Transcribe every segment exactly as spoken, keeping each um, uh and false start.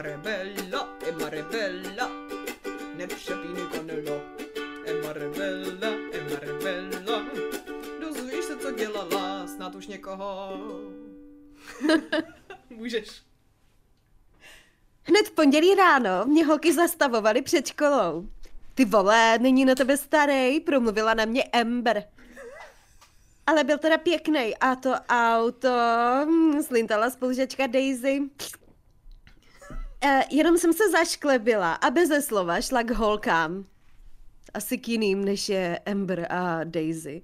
Ema rebella, Ema rebella, nepřepínej panelo. Ema rebella, Ema rebella, dozvíš se, co dělala, snad už někoho. Můžeš. Hned v pondělí ráno mě holky zastavovali před školou. Ty vole, není na tebe starý, promluvila na mě Amber. Ale byl teda pěkný a to auto slintala spolužačka Daisy. E, jenom jsem se zašklebila a beze slova šla k holkám. Asi k jiným, než je Amber a Daisy.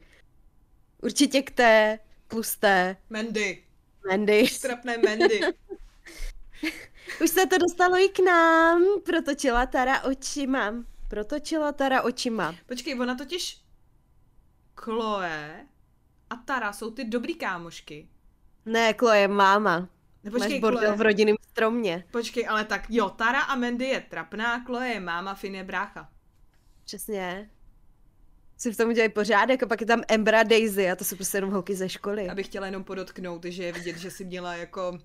Určitě k té tlusté Mandy. Mandy. Strapné Mandy. Už se to dostalo i k nám, protočila Tara očima. Protočila Tara očima. Počkej, ona totiž... Chloe a Tara jsou ty dobrý kámošky. Ne, Chloe je máma. Ne, počkej, máš bordel Chloe v rodinném stromě. Počkej, ale tak jo, Tara a Mandy je trapná, Chloe je máma, Finn je brácha. Přesně. Si v tom udělají pořádek a pak je tam Embra, Daisy a to jsou prostě jenom holky ze školy. Abych chtěla jenom podotknout, že je vidět, že jsi měla jako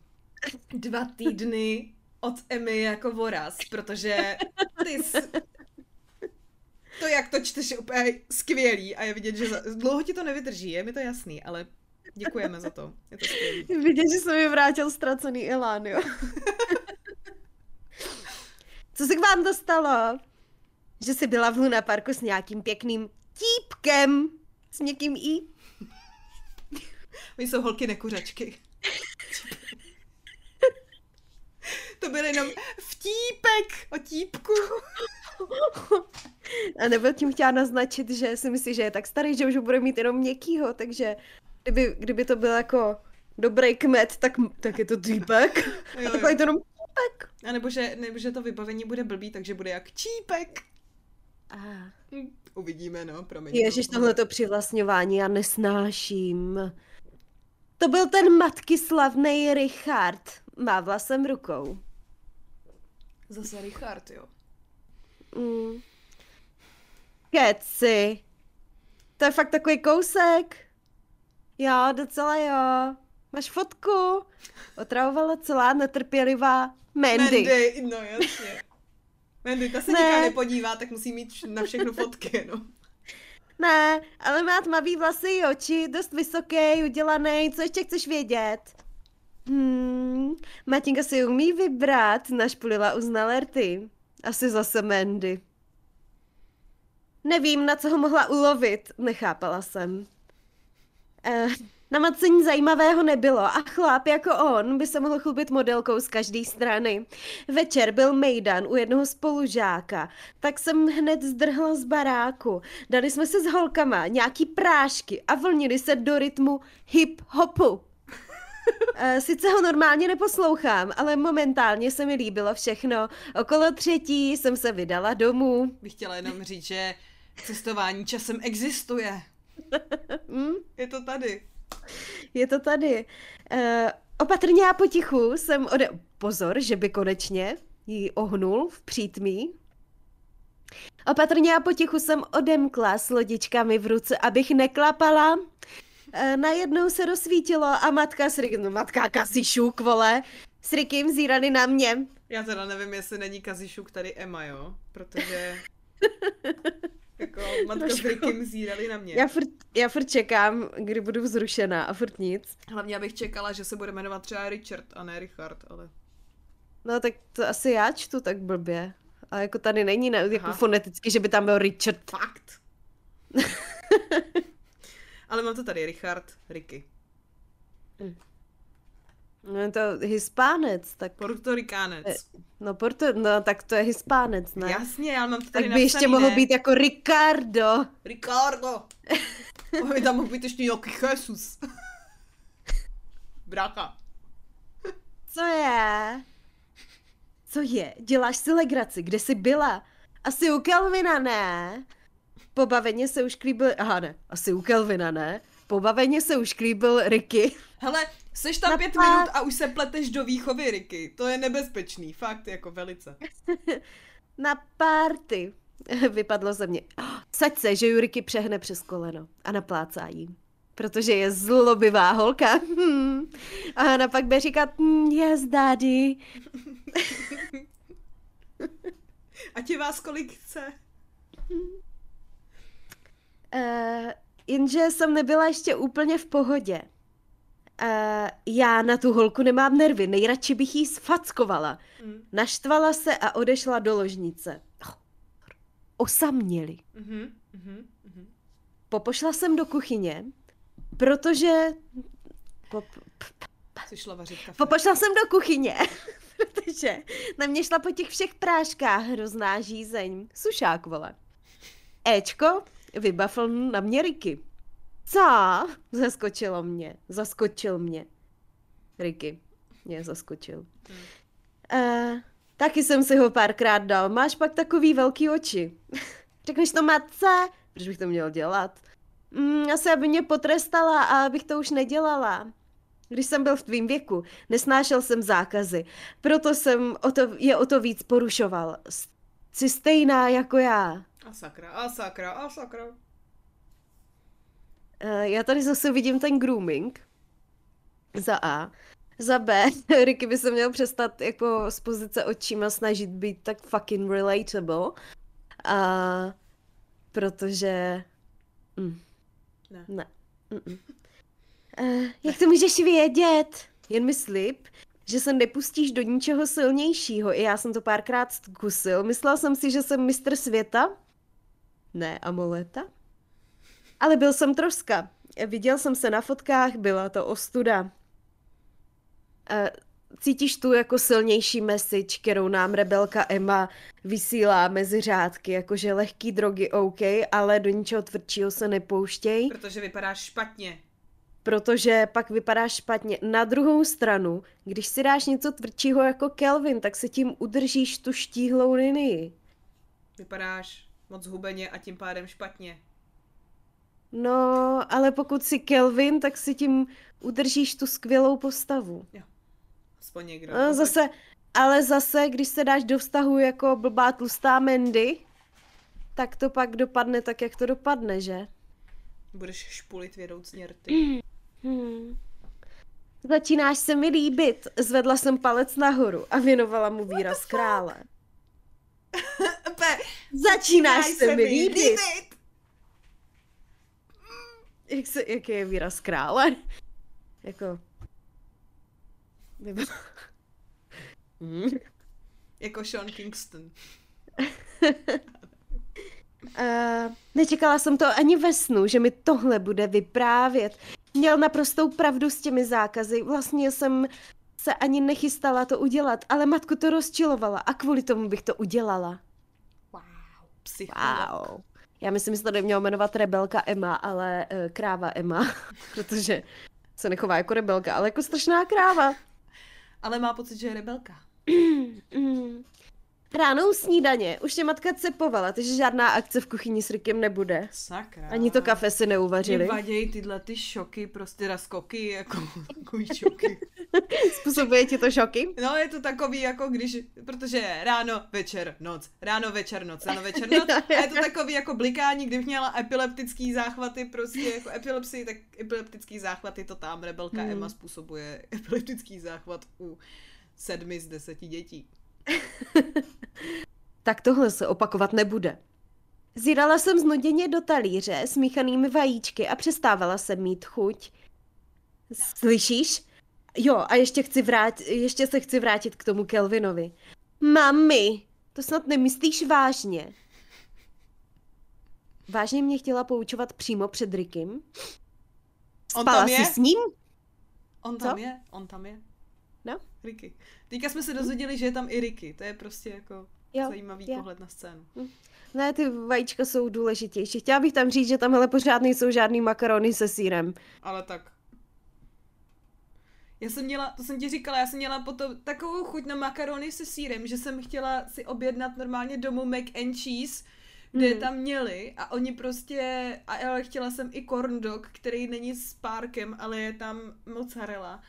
dva týdny od Emy jako voraz, protože ty jsi... To, jak to čteš, je úplně skvělý a je vidět, že za... dlouho ti to nevydrží, je mi to jasný, ale děkujeme za to. Je to skvělý. Vidět, že se mi vrátil ztracený elán, jo. Co se k vám dostalo? Že jsi byla v Luna Parku s nějakým pěkným típkem. S někým i. Oni jsou holky nekuřačky. To byl jenom vtípek o típku. A nebo tím chtěla naznačit, že si myslí, že je tak starý, že už bude mít jenom měkkýho, takže kdyby, kdyby to byl jako dobrý kmet, tak, tak je to týpek. Jo, jo. A takhle je to jenom típek. A nebo že, nebo že to vybavení bude blbý, takže bude jak čípek. Ah. Uvidíme, no, promiň. Ježiš, tohleto přivlastňování já nesnáším. To byl ten matky slavnej Richard. Mávla jsem rukou. Zase Richard, jo. Mm. Keci. To je fakt takový kousek. Jo, docela jo. Máš fotku? Otravovala celá netrpělivá Mandy. Mandy, no jasně. Mandy, ta se ne. Nikam nepodívá, tak musí mít na všechno fotky, no. Ne, ale má tmavý vlasy, oči, dost vysoký, udělaný, co ještě chceš vědět? Hmm, Matinka si umí vybrat, našpulila uznala rty. Asi zase Mandy. Nevím, na co ho mohla ulovit, nechápala jsem. Eh, na macení zajímavého nebylo a chlap jako on by se mohl chlubit modelkou z každé strany. Večer byl mejdan u jednoho spolužáka, tak jsem hned zdrhla z baráku. Dali jsme se s holkama nějaký prášky a vlnili se do rytmu hip-hopu. Sice ho normálně neposlouchám, ale momentálně se mi líbilo všechno. Okolo třetí jsem se vydala domů. Bych chtěla jenom říct, že cestování časem existuje. Je to tady. Je to tady. E, opatrně a potichu jsem ode... Pozor, že by konečně ji ohnul v přítmí. Opatrně a potichu jsem odemkla s lodičkami v ruce, abych neklapala. Najednou se rozsvítilo a matka s Riky, no matka Kazišuk, vole, s Rikym zírali na mě. Já teda nevím, jestli není Kazišuk tady Ema, jo? Protože jako matka no, s Rikym zírali na mě. Já furt, já furt čekám, kdy budu vzrušená a furt nic. Hlavně abych čekala, že se bude jmenovat třeba Richard a ne Richard, ale... No tak to asi já čtu tak blbě. A jako tady není ne, jako foneticky, že by tam byl Richard. Fakt. Ale mám to tady, Richard, Riky. Mm. No je to Hispánec, tak... Portorikánec. No, porto... no tak to je Hispánec, ne? Jasně, ale mám to tady napsaný, tak by ještě mohl být jako Ricardo. Ricardo! Mohl by tam mohl být ještě nějaký Jesus. Brácha. Co je? Co je? Děláš si legraci, kde jsi byla? Asi u Kelvina, ne? Pobaveně se už klíbil... Aha, ne. Asi u Calvina, ne? Pobaveně se už klíbil Riky. Hele, seš tam na pět pár... minut a už se pleteš do výchovy, Riky. To je nebezpečný. Fakt, jako velice. Na párty. Vypadlo ze mě. Oh, saď se, že ju Riky přehne přes koleno. A naplácá jí. Protože je zlobivá holka. Hmm. A ona pak bude říkat, yes, daddy. Ať je vás kolik chce. Uh, jenže jsem nebyla ještě úplně v pohodě. Uh, já na tu holku nemám nervy, nejradši bych jí sfackovala. Mm. Naštvala se a odešla do ložnice. Oh, osaměli. Mm-hmm, mm-hmm. Popošla jsem do kuchyně, protože... Pop... Šla vařit kafe. Popošla jsem do kuchyně, protože na mě šla po těch všech práškách hrozná žízeň. Sušák, vole. Éčko vybafl na mě Riky. Co? Zaskočilo mě. Zaskočil mě. Riky mě zaskočil. Hmm. Uh, taky jsem si ho párkrát dal. Máš pak takový velký oči. Řekneš to matce? Proč bych to měl dělat? Mm, asi aby mě potrestala a abych to už nedělala. Když jsem byl v tvým věku, nesnášel jsem zákazy. Proto jsem o to, je o to víc porušoval. Jsi stejná jako já. A sakra, a sakra, a sakra. Já tady zase vidím ten grooming. Za A. Za B. Riky by se měl přestat jako z pozice očíma snažit být tak fucking relatable. A protože... Mm. Ne. Ne. Mm-mm. Uh, jak to můžeš vědět? Jen mi slib, že se nepustíš do ničeho silnějšího. I já jsem to párkrát zkusil. Myslel jsem si, že jsem mistr světa. Ne, amoleta. Ale byl jsem troška. Viděl jsem se na fotkách, byla to ostuda. Uh, cítíš tu jako silnější message, kterou nám rebelka Ema vysílá mezi řádky, jakože lehký drogy OK, ale do ničeho tvrdšího se nepouštěj. Protože vypadáš špatně. Protože pak vypadáš špatně. Na druhou stranu, když si dáš něco tvrdšího jako Calvin, tak se tím udržíš tu štíhlou linii. Vypadáš moc hubeně a tím pádem špatně. No, ale pokud si Calvin, tak si tím udržíš tu skvělou postavu. Jo, aspoň někdo. No, zase, ale zase, když se dáš do vztahu jako blbá tlustá Mandy, tak to pak dopadne tak, jak to dopadne, že? Budeš špulit vědoucně rty. Hmm. Začínáš se mi líbit. Zvedla jsem palec nahoru a věnovala mu výraz krále. Začínáš se, se mi líbit. líbit. Jak se, jaký je výraz krále? Jako... hmm. Jako Sean Kingston. Uh, nečekala jsem to ani ve snu, že mi tohle bude vyprávět. Měl naprostou pravdu s těmi zákazy. Vlastně jsem se ani nechystala to udělat, ale matku to rozčilovala a kvůli tomu bych to udělala. Wow, psycholog. Wow. Já myslím, že se to nemělo jmenovat rebelka Ema, ale uh, kráva Ema, protože se nechová jako rebelka, ale jako strašná kráva. Ale má pocit, že je rebelka. Ránou snídaně. Už tě matka cepovala, takže žádná akce v kuchyni s Rikem nebude. Sakra. Ani to kafe si neuvařili. Vyvadějí tyhle ty šoky, prostě raskoky, jako takový šoky. Způsobuje ti to šoky? No, je to takový, jako když, protože ráno, večer, noc, ráno, večer, noc, ráno, večer, noc. A je to takový jako blikání, kdybych měla epileptický záchvaty, prostě jako epilepsii, tak epileptický záchvaty to tam rebelka hmm. Ema způsobuje epileptický záchvat u sedmi z deseti dětí. Tak tohle se opakovat nebude. Zírala jsem znuděně do talíře s míchanými vajíčky a přestávala jsem mít chuť. Slyšíš? Jo, a ještě, chci vrát, ještě se chci vrátit k tomu Calvinovi. Mami, to snad nemyslíš vážně. Vážně mě chtěla poučovat přímo před Rikym? Spala jsi s ním? On tam Co? je, on tam je. No? Riky. Teďka jsme se dozvěděli, že je tam i Riky. To je prostě jako jo, zajímavý jo. pohled na scénu. Ne, ty vajíčka jsou důležitější. Chtěla bych tam říct, že tam hele pořád nejsou žádný makarony se sýrem. Ale tak. Já jsem měla, to jsem ti říkala, já jsem měla potom takovou chuť na makarony se sýrem, že jsem chtěla si objednat normálně domů mac and cheese, kde mm. tam měli a oni prostě, ale chtěla jsem i corn dog, který není s párkem, ale je tam mozzarella.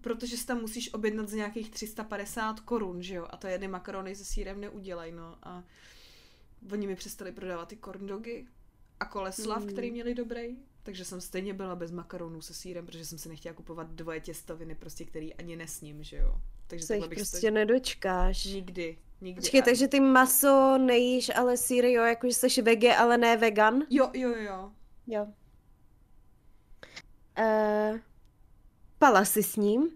Protože si tam musíš objednat z nějakých tři sta padesát korun, že jo? A to jedny makarony se sýrem neudělají, no. A oni mi přestali prodávat ty corn dogy a koleslav, mm. který měli dobrý. Takže jsem stejně byla bez makaronů se sýrem, protože jsem si nechtěla kupovat dvoje těstoviny, prostě, který ani nesním, že jo? Takže jich prostě to... nedočkáš. Nikdy. Nikdy. Počkej, takže ty maso nejíš, ale sýr, jo, jakože jsi vege, ale ne vegan? Jo, jo, jo. Jo. Uh, spala jsi s ním?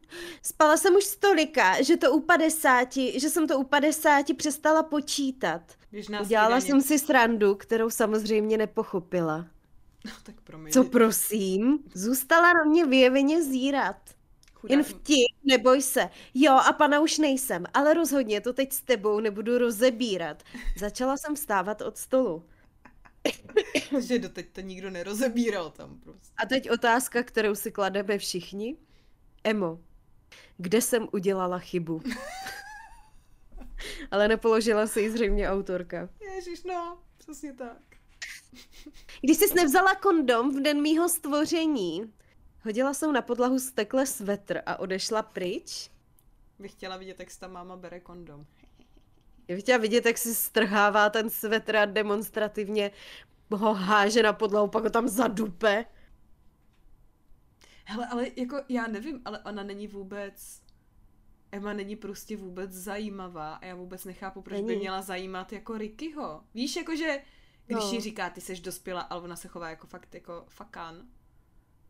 Spala jsem už stolika, že to u padesáti, že jsem to u padesáti přestala počítat. Udělala jsem si srandu, kterou samozřejmě nepochopila. No, tak promiň. Co prosím? Zůstala na mě vyjeveně zírat. Chudá. Jen vtip, neboj se. Jo, a pana už nejsem, ale rozhodně to teď s tebou nebudu rozebírat. Začala jsem vstávat od stolu. Že doteď to nikdo nerozebíral tam prostě. A teď otázka, kterou si klademe všichni. Emo, kde jsem udělala chybu? Ale nepoložila se jí zřejmě autorka. Ježiš, no, přesně tak. Když jsi nevzala kondom v den mýho stvoření, hodila jsem na podlahu stekle svetr a odešla pryč. Bych chtěla vidět, jak si ta máma bere kondom. Já bych chtěla vidět, jak si strhává ten svetr a demonstrativně ho háže na podlahu, pak ho tam zadupe. Hele, ale jako já nevím, ale ona není vůbec... Ema není prostě vůbec zajímavá a já vůbec nechápu, proč není. By měla zajímat jako Rikyho. Víš, jakože... Když no. jí říká, ty seš dospěla, ale ona se chová jako fakt jako fakán.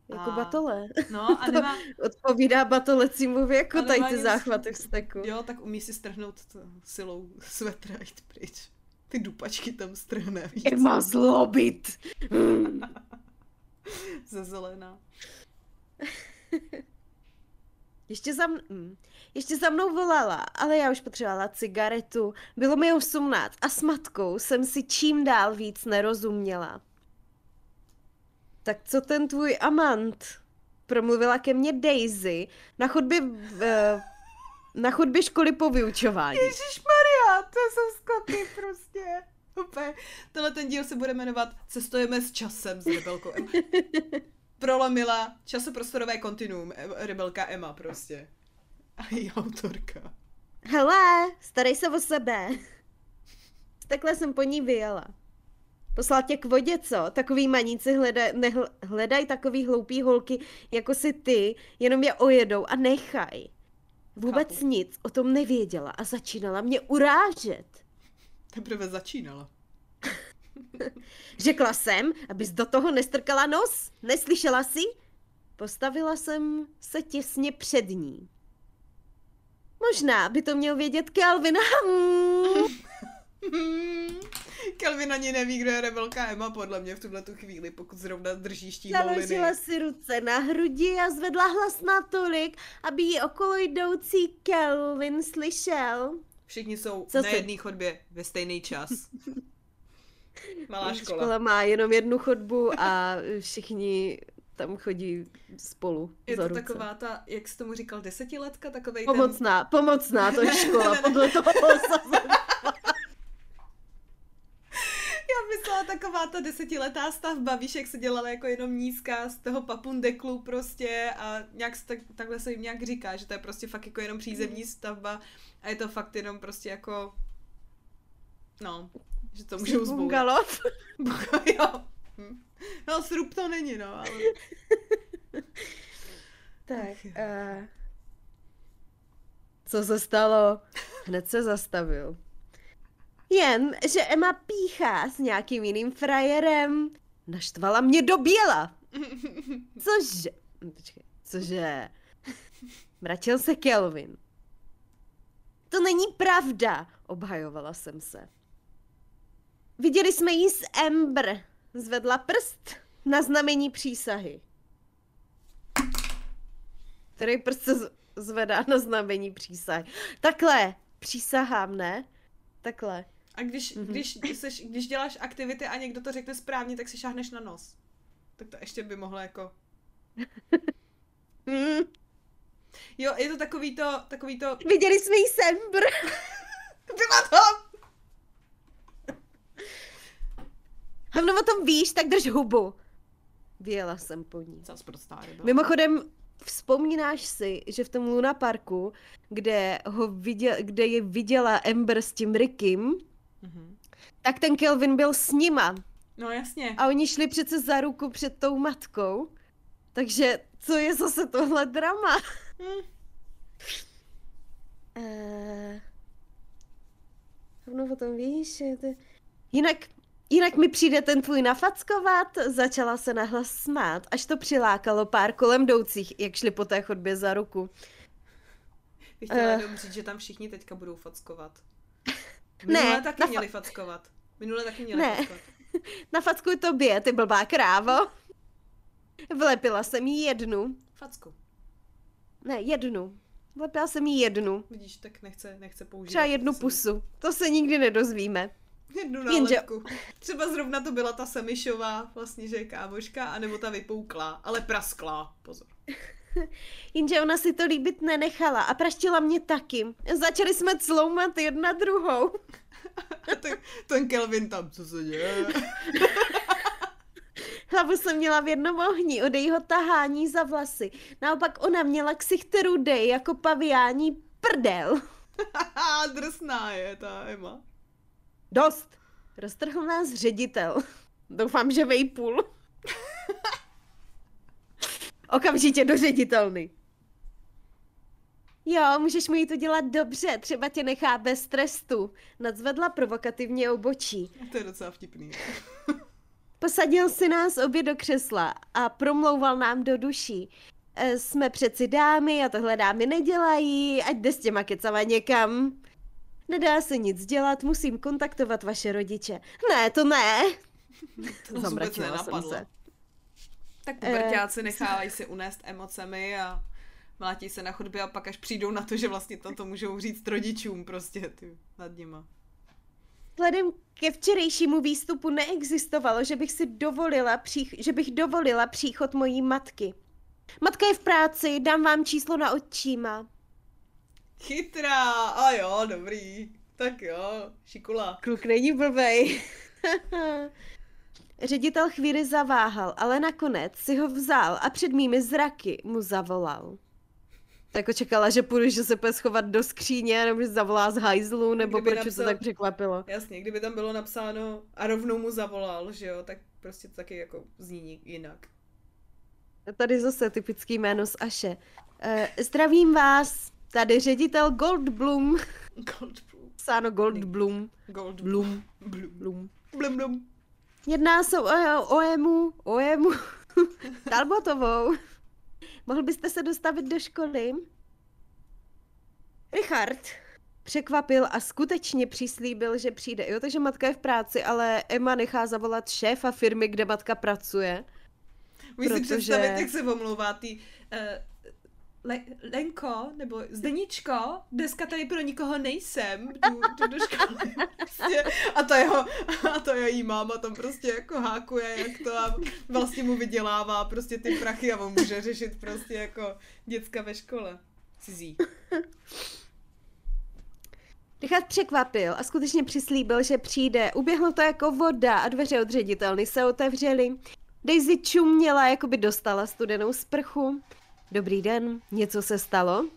Jako a... batole. No a nemá... Odpovídá batolecímu věku jako tady ty záchvaty vzteku. Jo, tak umí si strhnout to silou svetr a jít pryč. Ty dupačky tam strhne. Víc. Ema zlobit! Ze zelená. Ještě za, mn... Ještě za mnou volala, ale já už potřebovala cigaretu. Bylo mi osmnáct a s matkou jsem si čím dál víc nerozuměla. Tak co ten tvůj amant? Promluvila ke mně Daisy na chodbě, na chodbě školy po vyučování. Ježišmarja, to jsou skoky prostě. Úplně. Tohle ten díl se bude jmenovat Cestujeme s časem s Rebelkou Ema. Prolomila časoprostorové kontinuum, Rebelka Ema prostě. A její autorka. Hele, starej se o sebe. Takhle jsem po ní vyjela. Poslal tě k vodě, co? Takový maníci hledaj, nehl, hledaj takový hloupý holky, jako si ty, jenom je ojedou a nechaj. Vůbec Chápu. Nic o tom nevěděla a začínala mě urážet. Teprve začínala. Řekla jsem, abys do toho nestrkala nos, neslyšela jsi? Postavila jsem se těsně před ní. Možná by to měl vědět Calvin. Calvin hmm. ani neví, kdo je Rebelka Ema, podle mě v tuhle tu chvíli, pokud zrovna držíš tí holiny. Založila si ruce na hrudi a zvedla hlas natolik, aby ji okolo jdoucí Calvin slyšel. Všichni jsou Co na jsi? jedné chodbě ve stejný čas. Malá škola. Škola má jenom jednu chodbu a všichni tam chodí spolu Je za to ruce. Taková ta, jak jsi tomu říkal, desetiletka? Takovej pomocná, ten... pomocná to je škola, podle toho Já myslela taková ta desetiletá stavba, víš, jak se dělala jako jenom nízká z toho papundeklu prostě a nějak tak, takhle se jim nějak říká, že to je prostě fakt jako jenom přízemní stavba a je to fakt jenom prostě jako, no... Že to můžou zbourat. Bungalov? Jo. No, srub to není, no, ale... Tak, uh... co se stalo? Hned se zastavil. Jen, že Ema píchá s nějakým jiným frajerem. Naštvala mě do běla. Cože? Počkej, cože? Mračil se Kelvin. To není pravda, obhajovala jsem se. Viděli jsme ji s Amber. Zvedla prst na znamení přísahy. Který prst se zvedá na znamení přísahy. Takhle, přísahám, ne? Takhle. A když, mm-hmm. když, seš, když děláš aktivity a někdo to řekne správně, tak si šáhneš na nos. Tak to ještě by mohlo jako... mm. Jo, je to takový to... Takový to... Viděli jsme ji s Amber. Byla tam. Hlavně o tom víš, tak drž hubu. Vyjela jsem po ní. Mimochodem, vzpomínáš si, že v tom Luna Parku, kde, ho viděl, kde je viděla Amber s tím Rikym, mm-hmm. tak ten Kelvin byl s nima. No jasně. A oni šli přece za ruku před tou matkou. Takže co je zase tohle drama? Mm. uh... o tom víš. Ty... Jinak, jinak mi přijde ten tvůj nafackovat, začala se nahlas smát, až to přilákalo pár kolem jdoucích, jak šli po té chodbě za ruku. Bych chtěla jenom říct, že tam všichni teďka budou fackovat. Minule ne, taky na... měli fackovat. Minule taky měli ne. fackovat. Nafackuj tobě, ty blbá krávo. Vlepila jsem jí jednu. Facku. Ne, jednu. Vlepila jsem jí jednu. Vidíš, tak nechce, nechce použít. Třeba jednu pusu. To se nikdy nedozvíme. Jednu nálepku. Jenže... Třeba zrovna to byla ta Semišová, vlastně, že je kámoška, anebo ta vypouklá, ale prasklá. Pozor. Jenže ona si to líbit nenechala a praštila mě taky. Začali jsme cloumat jedna druhou. Ten Kelvin tam, co se děje? Hlavu jsem měla v jednom ohni od jejího tahání za vlasy. Naopak ona měla ksichterů dej jako paviání prdel. Drsná je ta Ema. Dost. Roztrhl nás ředitel. Doufám, že vejpůl. Okamžitě do ředitelny. Jo, můžeš mu jí to dělat dobře, třeba tě nechá bez trestu. Nadzvedla provokativně obočí. To je docela vtipný. Posadil si nás obě do křesla a promlouval nám do duší. E, jsme přeci dámy a tohle dámy nedělají, ať jde s těma kecama někam. Nedá se nic dělat, musím kontaktovat vaše rodiče. Ne, to ne. To zamračila jsem se. Tak puberťáci nechávají si unést emocemi a mlátí se na chodbě a pak až přijdou na to, že vlastně to můžou říct rodičům prostě ty, nad nima. Vzhledem ke včerejšímu výstupu neexistovalo, že bych si dovolila, přích, že bych dovolila příchod mojí matky. Matka je v práci, dám vám číslo na otčíma. Chytrá, a jo, dobrý, tak jo, šikula. Kluk není blbej. Ředitel chvíli zaváhal, ale nakonec si ho vzal a před mými zraky mu zavolal. Tak čekala, že půjdu, že se bude schovat do skříně, nebo že zavolá z hajzlu, nebo proč napsal... to tak překvapilo. Jasně, kdyby tam bylo napsáno a rovnou mu zavolal, že jo, tak prostě to taky jako zní jinak. A tady zase typický jméno z Aše. Eh, zdravím vás, tady ředitel Goldblum. Goldblum. Psáno Goldblum. Goldblum. Blum. Blum. Blum. Blum. Jedná se o, o Emu, o Emu, Talbotovou. Mohl byste se dostavit do školy? Richard překvapil a skutečně přislíbil, že přijde. Jo, takže matka je v práci, ale Ema nechá zavolat šéfa firmy, kde matka pracuje. Můžu si představit, jak se omlouvá tý, eh, Le- Lenko, nebo Zdeničko, dneska tady pro nikoho nejsem, jdu, jdu do školy. Prostě. A ta jeho, a ta její máma tam prostě jako hákuje, jak to a vlastně mu vydělává prostě ty prachy a on může řešit prostě jako děcka ve škole. Cizí. Richard překvapil a skutečně přislíbil, že přijde. Uběhlo to jako voda a dveře od ředitelny se otevřely. Daisy čuměla, jako by dostala studenou sprchu. Dobrý den, něco se stalo?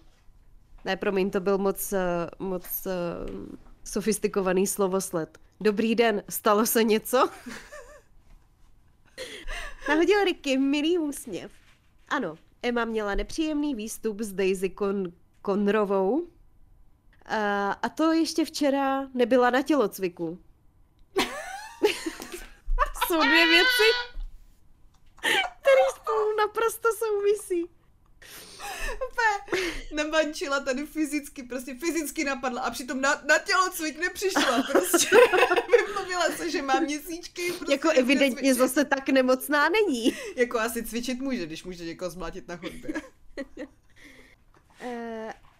Ne, promiň, to byl moc, moc uh, sofistikovaný slovosled. Dobrý den, stalo se něco? Nahodil Riky milý úsměv. Ano, Ema měla nepříjemný výstup s Daisy Kon- Konrovou. Uh, a to ještě včera nebyla na tělocviku. Jsou dvě věci, které spolu naprosto souvisí. Namančila tady fyzicky, prostě fyzicky napadla a přitom na, na tělocvik nepřišla, prostě vymluvila se, že má měsíčky. Prostě jako evidentně zase tak nemocná není. Jako asi cvičit může, když může někoho zmlátit na chodbě.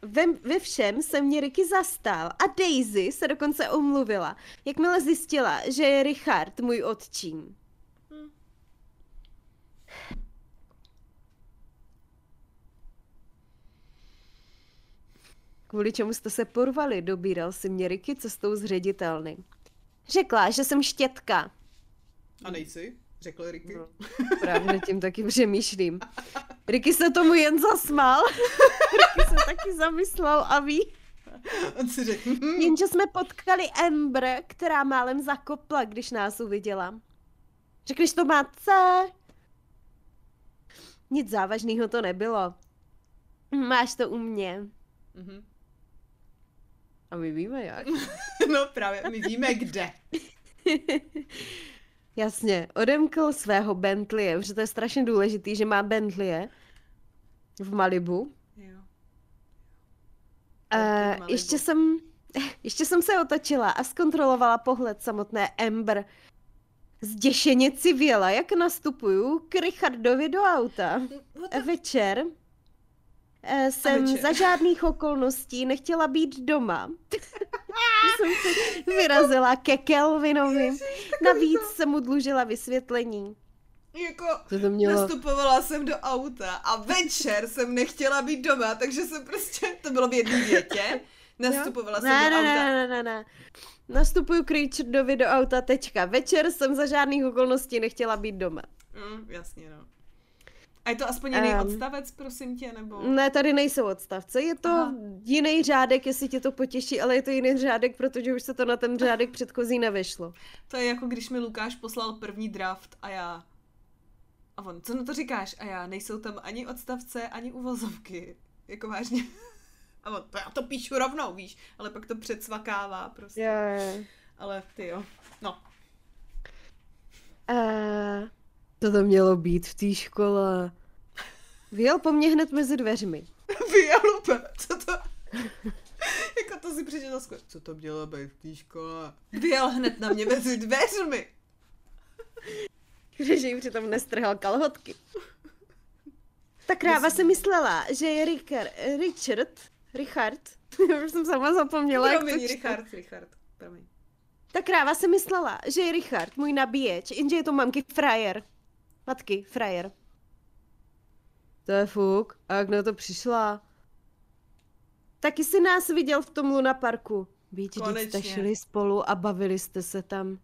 Ve, ve všem se mě Riky zastal a Daisy se dokonce omluvila, jakmile zjistila, že je Richard můj otčín. Hmm. Kvůli čemu jste se porvali, dobíral si mě Riky cestou z ředitelny. Řekla, že jsem štětka. A nejsi, řekl Riky. No, právě tím taky přemýšlím. Riky se tomu jen zasmál. Riky se taky zamyslel a ví. On si řekl. Jenže jsme potkali Amber, která málem zakopla, když nás uviděla. Řekneš to matce? Nic závažného to nebylo. Máš to u mě. Mhm. A my víme jak. No právě, my víme kde. Jasně, odemkl svého Bentleye, protože to je strašně důležitý, že má Bentleye v Malibu. Jo. E, Malibu. Ještě jsem, ještě jsem se otočila a zkontrolovala pohled samotné Amber. Zděšeně civěla, jak nastupuju k Richardovi do auta. Večer e, jsem večer. Za žádných okolností nechtěla být doma. Jsem se vyrazila ke Kelvinovi. Navíc to... jsem mu dlužila vysvětlení. Jako nastupovala jsem do auta a večer jsem nechtěla být doma, takže jsem prostě, to bylo v jedné větě. Nastupovala jsem ne, do ne, auta. Ne, ne, ne, ne. Nastupuju k Richardovi do auta, tečka. Večer jsem za žádných okolností nechtěla být doma. Mm, jasně, no. A je to aspoň jiný um, odstavec, prosím tě, nebo? Ne, tady nejsou odstavce, je to aha. Jiný řádek, jestli tě to potěší, ale je to jiný řádek, protože už se to na ten řádek předchozí nevešlo. To je jako když mi Lukáš poslal první draft a já... A on, co na to říkáš? A já, nejsou tam ani odstavce, ani uvozovky. Jako vážně. A on, to já to píšu rovnou, víš, ale pak to předsvakává prostě. Yeah. Ale ty jo, no. Uh... Co to mělo být v té škole? Vyjel po mně hned mezi dveřmi. Vyjel úplně, co to? Jako to si přečetla skoro. Co to mělo být v té škole? Vyjel hned na mě mezi dveřmi. Že jim přitom nestrhal kalhotky. Ta kráva si myslela, že je Richard, Richard, Richard. Už jsem sama zapomněla, jak to Richard, Richard, promiň. Ta kráva si myslela, že je Richard, můj nabíječ, jenže je to mamky frajer. Matky, frajer. To je fuk. A jak na to přišla? Taky jsi nás viděl v tom Luna parku. Víte, když jste šli spolu a bavili jste se tam.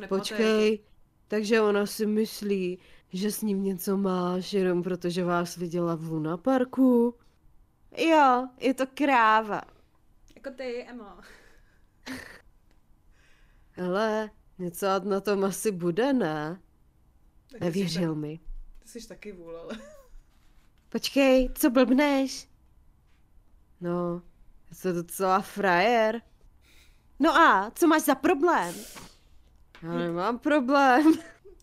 To počkej, takže ona si myslí, že s ním něco máš, jenom protože vás viděla v Luna parku. Jo, je to kráva. Jako ty, Ema. Hele... Něco na tom asi bude, ne? Tak nevěřil jsi mi. Ty jsi taky vůl, ale... Počkej, co blbneš? No, jsi docela frajer. No a, co máš za problém? Já nemám problém.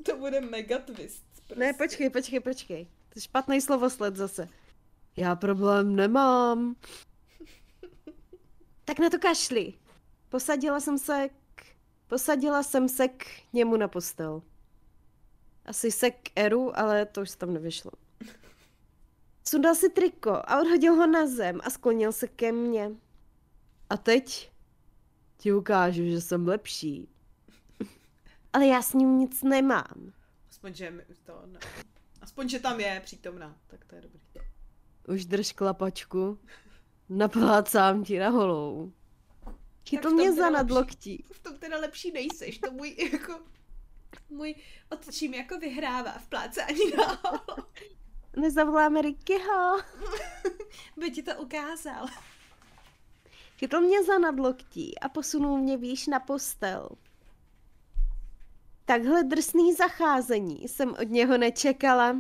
To bude mega twist. Prostě. Ne, počkej, počkej, počkej. To je špatný slovosled zase. Já problém nemám. Tak na to kašli. Posadila jsem se... Posadila jsem se k němu na postel. Asi se k Eru, ale to už tam nevyšlo. Sundal si triko a odhodil ho na zem a sklonil se ke mně. A teď ti ukážu, že jsem lepší. Ale já s ním nic nemám. Aspoň, že, to ne... Aspoň, že tam je přítomná, tak to je dobrý. Už drž klapačku, naplácám ti na holou. Chytl mě za nadloktí. V tom teda lepší nejseš, to můj jako... Můj otčím jako vyhrává v plácání na holo. Nezavoláme Rikyho. By ti to ukázal. Chytl mě za nadloktí a posunul mě výš na postel. Takhle drsný zacházení jsem od něho nečekala.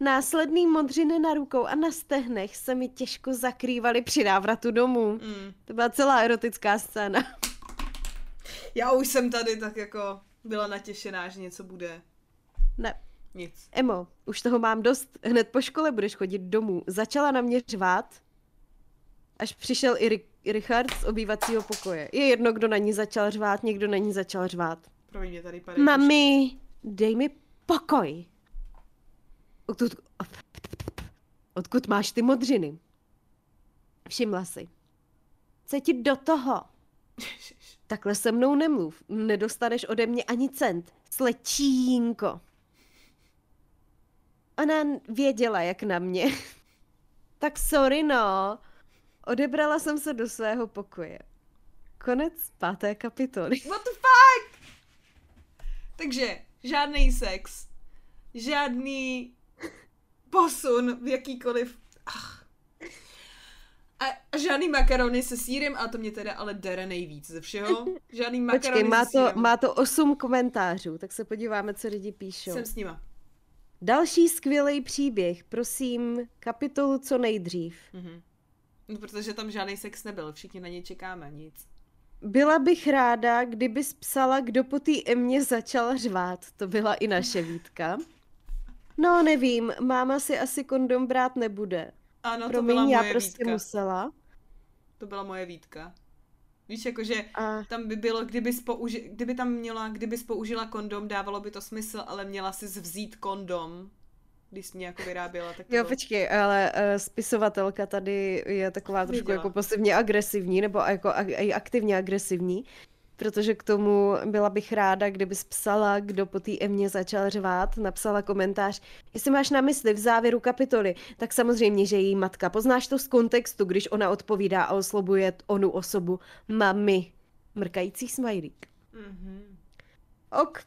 Následný modřiny na rukou a na stehnech se mi těžko zakrývaly při návratu domů. Mm. To byla celá erotická scéna. Já už jsem tady tak jako byla natěšená, že něco bude. Ne. Nic. Emo, už toho mám dost. Hned po škole budeš chodit domů. Začala na mě řvát, až přišel i, Ri i Richard z obývacího pokoje. Je jedno, kdo na ní začal řvát, někdo na ní začal řvát. Mě tady mami, dej mi pokoj. Odkud, odkud máš ty modřiny? Všimla si. Co ti do toho? Takhle se mnou nemluv. Nedostaneš ode mě ani cent. Slečínko. Ona věděla, jak na mě. Tak sorry, no. Odebrala jsem se do svého pokoje. Konec páté kapitoly. What the fuck? Takže žádný sex, žádný posun v jakýkoliv... Ach. A žádný makarony se sýrem, a to mě teda ale dere nejvíc ze všeho. Žádný makarony Počkej, má se sýrem. To, má to osm komentářů, tak se podíváme, co lidi píšou. Jsem s nima. Další skvělý příběh, prosím, kapitolu co nejdřív. Mm-hmm. No, protože tam žádný sex nebyl, všichni na něj čekáme, nic. Byla bych ráda, kdybys psala, kdo po té Emě začal řvát. To byla i naše výtka. No, nevím, máma si asi kondom brát nebude. Ano, Promiň, to byla já moje prostě výtka. musela. To byla moje výtka. Víš, jakože a... tam by bylo, kdyby použi... kdyby tam měla, kdyby použila kondom, dávalo by to smysl, ale měla si vzít kondom, když jsi mě jako vyráběla. Tak to jo, bylo... počkej, ale uh, spisovatelka tady je taková trošku Viděla. jako pasivně agresivní, nebo jako ag- aktivně agresivní, protože k tomu byla bych ráda, kdyby psala, kdo po té Emě začal řvát, napsala komentář. Jestli máš na mysli v závěru kapitoly, tak samozřejmě, že její matka. Poznáš to z kontextu, když ona odpovídá a oslobuje onu osobu. Mami. Mrkající smajlík. Mm-hmm. Ok.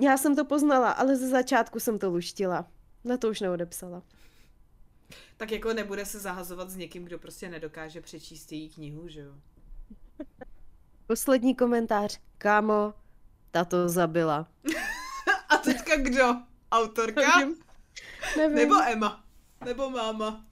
Já jsem to poznala, ale ze začátku jsem to luštila. Na to už neodepsala. Tak jako nebude se zahazovat s někým, kdo prostě nedokáže přečíst její knihu, že jo? Poslední komentář. Kámo, ta to zabila. A teďka kdo? Autorka? Nevím. Nevím. Nebo Ema? Nebo máma?